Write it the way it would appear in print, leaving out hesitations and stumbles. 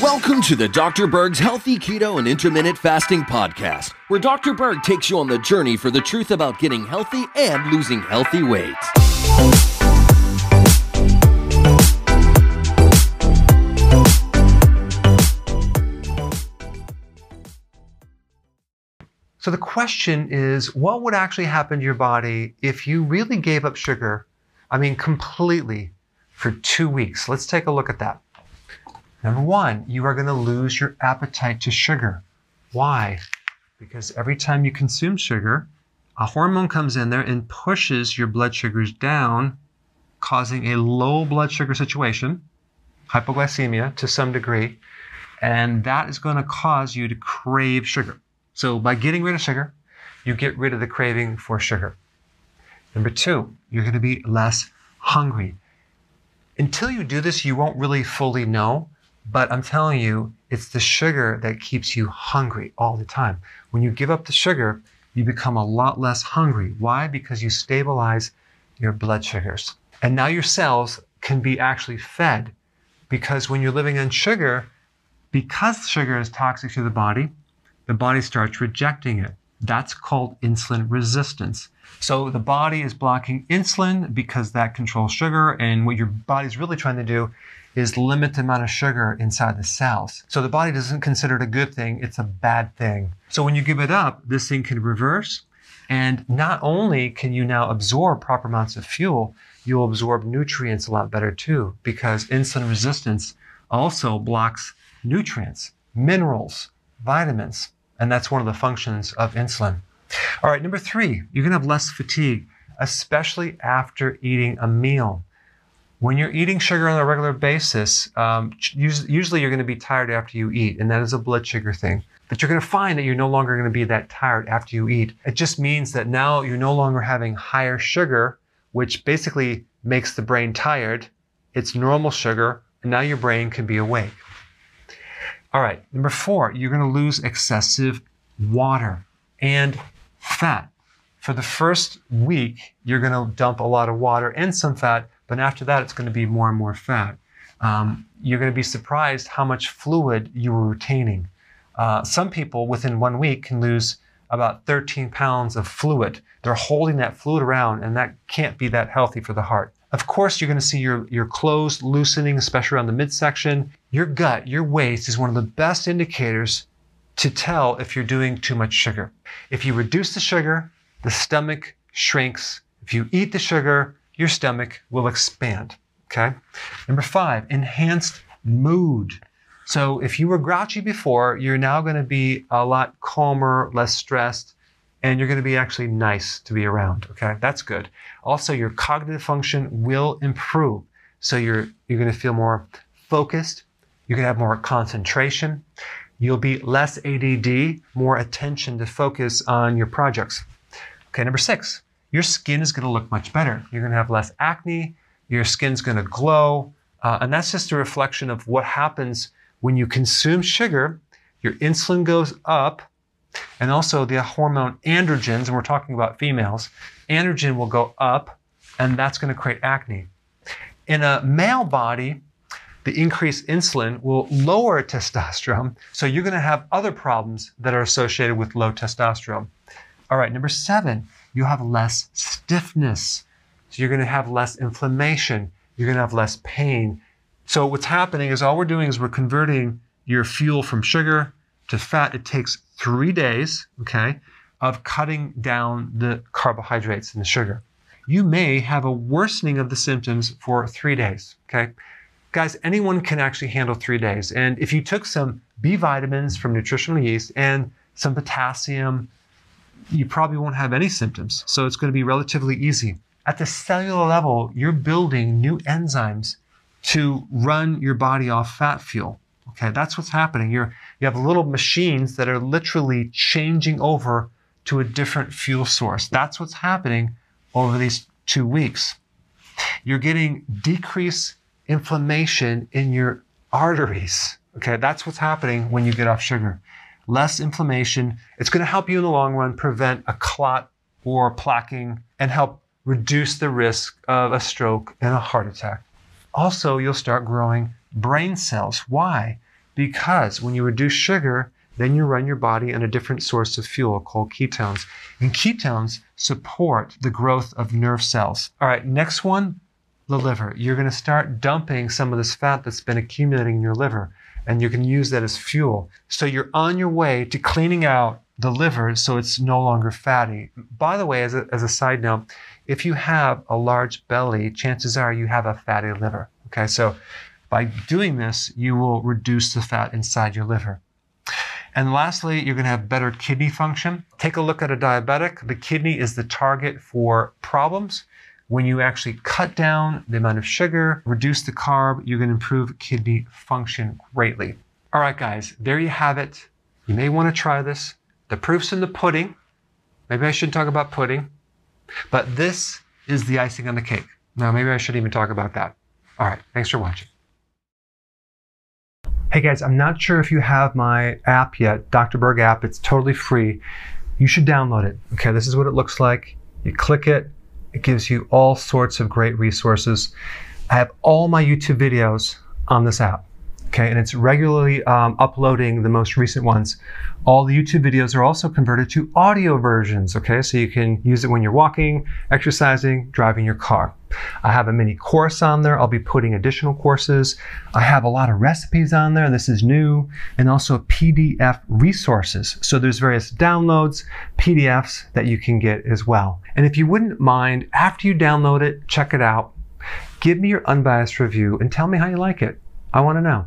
Welcome to the Dr. Berg's Healthy Keto and Intermittent Fasting Podcast, where Dr. Berg takes you on the journey for the truth about getting healthy and losing healthy weight. So the question is, what would actually happen to your body if you really gave up sugar, completely, for 2 weeks? Let's take a look at that. Number one, you are going to lose your appetite to sugar. Why? Because every time you consume sugar, a hormone comes in there and pushes your blood sugars down, causing a low blood sugar situation, hypoglycemia to some degree, and that is going to cause you to crave sugar. So by getting rid of sugar, you get rid of the craving for sugar. Number two, you're going to be less hungry. Until you do this, you won't really fully know, but I'm telling you, it's the sugar that keeps you hungry all the time. When you give up the sugar, you become a lot less hungry. Why? Because you stabilize your blood sugars. And now your cells can be actually fed, because when you're living on sugar, because sugar is toxic to the body starts rejecting it. That's called insulin resistance. So the body is blocking insulin because that controls sugar, and what your body's really trying to do is limit the amount of sugar inside the cells. So the body doesn't consider it a good thing, it's a bad thing. So when you give it up, this thing can reverse, and not only can you now absorb proper amounts of fuel, you'll absorb nutrients a lot better too, because insulin resistance also blocks nutrients, minerals, vitamins, and that's one of the functions of insulin. All right, number three, you're gonna have less fatigue, especially after eating a meal. When you're eating sugar on a regular basis, usually you're gonna be tired after you eat, and that is a blood sugar thing. But you're gonna find that you're no longer gonna be that tired after you eat. It just means that now you're no longer having higher sugar, which basically makes the brain tired. It's normal sugar, and now your brain can be awake. All right, number four, you're gonna lose excessive water and fat. For the first week, you're gonna dump a lot of water and some fat, but after that, it's gonna be more and more fat. You're gonna be surprised how much fluid you were retaining. Some people within 1 week can lose about 13 pounds of fluid. They're holding that fluid around, and that can't be that healthy for the heart. Of course, you're gonna see your clothes loosening, especially around the midsection. Your gut, your waist is one of the best indicators to tell if you're doing too much sugar. If you reduce the sugar, the stomach shrinks. If you eat the sugar, your stomach will expand, okay? Number five, enhanced mood. So if you were grouchy before, you're now gonna be a lot calmer, less stressed, and you're gonna be actually nice to be around, okay? That's good. Also, your cognitive function will improve. So you're gonna feel more focused. You're gonna have more concentration. You'll be less ADD, more attention to focus on your projects. Okay, number six, your skin is gonna look much better. You're gonna have less acne, your skin's gonna glow, and that's just a reflection of what happens when you consume sugar. Your insulin goes up, and also the hormone androgens, and we're talking about females, androgen will go up, and that's gonna create acne. In a male body, the increased insulin will lower testosterone, so you're gonna have other problems that are associated with low testosterone. All right, number seven, you have less stiffness. So you're gonna have less inflammation, you're gonna have less pain. So what's happening is all we're doing is we're converting your fuel from sugar to fat. It takes 3 days, okay, of cutting down the carbohydrates and the sugar. You may have a worsening of the symptoms for 3 days, okay? Guys, anyone can actually handle 3 days. And if you took some B vitamins from nutritional yeast and some potassium, you probably won't have any symptoms. So it's going to be relatively easy. At the cellular level, you're building new enzymes to run your body off fat fuel. Okay, that's what's happening. You have little machines that are literally changing over to a different fuel source. That's what's happening over these 2 weeks. You're getting decreased inflammation in your arteries. Okay, that's what's happening when you get off sugar. Less inflammation. It's going to help you in the long run prevent a clot or plaquing and help reduce the risk of a stroke and a heart attack. Also, you'll start growing brain cells. Why? Because when you reduce sugar, then you run your body on a different source of fuel called ketones. And ketones support the growth of nerve cells. All right, next one, the liver. You're going to start dumping some of this fat that's been accumulating in your liver, and you can use that as fuel. So you're on your way to cleaning out the liver so it's no longer fatty. By the way, as a side note, if you have a large belly, chances are you have a fatty liver. Okay, so by doing this, you will reduce the fat inside your liver. And lastly, you're going to have better kidney function. Take a look at a diabetic. The kidney is the target for problems. When you actually cut down the amount of sugar, reduce the carb, you can improve kidney function greatly. All right, guys, there you have it. You may want to try this. The proof's in the pudding. Maybe I shouldn't talk about pudding, but this is the icing on the cake. Now, maybe I shouldn't even talk about that. All right, thanks for watching. Hey guys, I'm not sure if you have my app yet, Dr. Berg app. It's totally free. You should download it. Okay, this is what it looks like. You click it. It gives you all sorts of great resources. I have all my YouTube videos on this app. Okay, and it's regularly uploading the most recent ones. All the YouTube videos are also converted to audio versions. Okay, so you can use it when you're walking, exercising, driving your car. I have a mini course on there. I'll be putting additional courses. I have a lot of recipes on there. This is new. And also PDF resources. So there's various downloads, PDFs that you can get as well. And if you wouldn't mind, after you download it, check it out, give me your unbiased review and tell me how you like it. I want to know.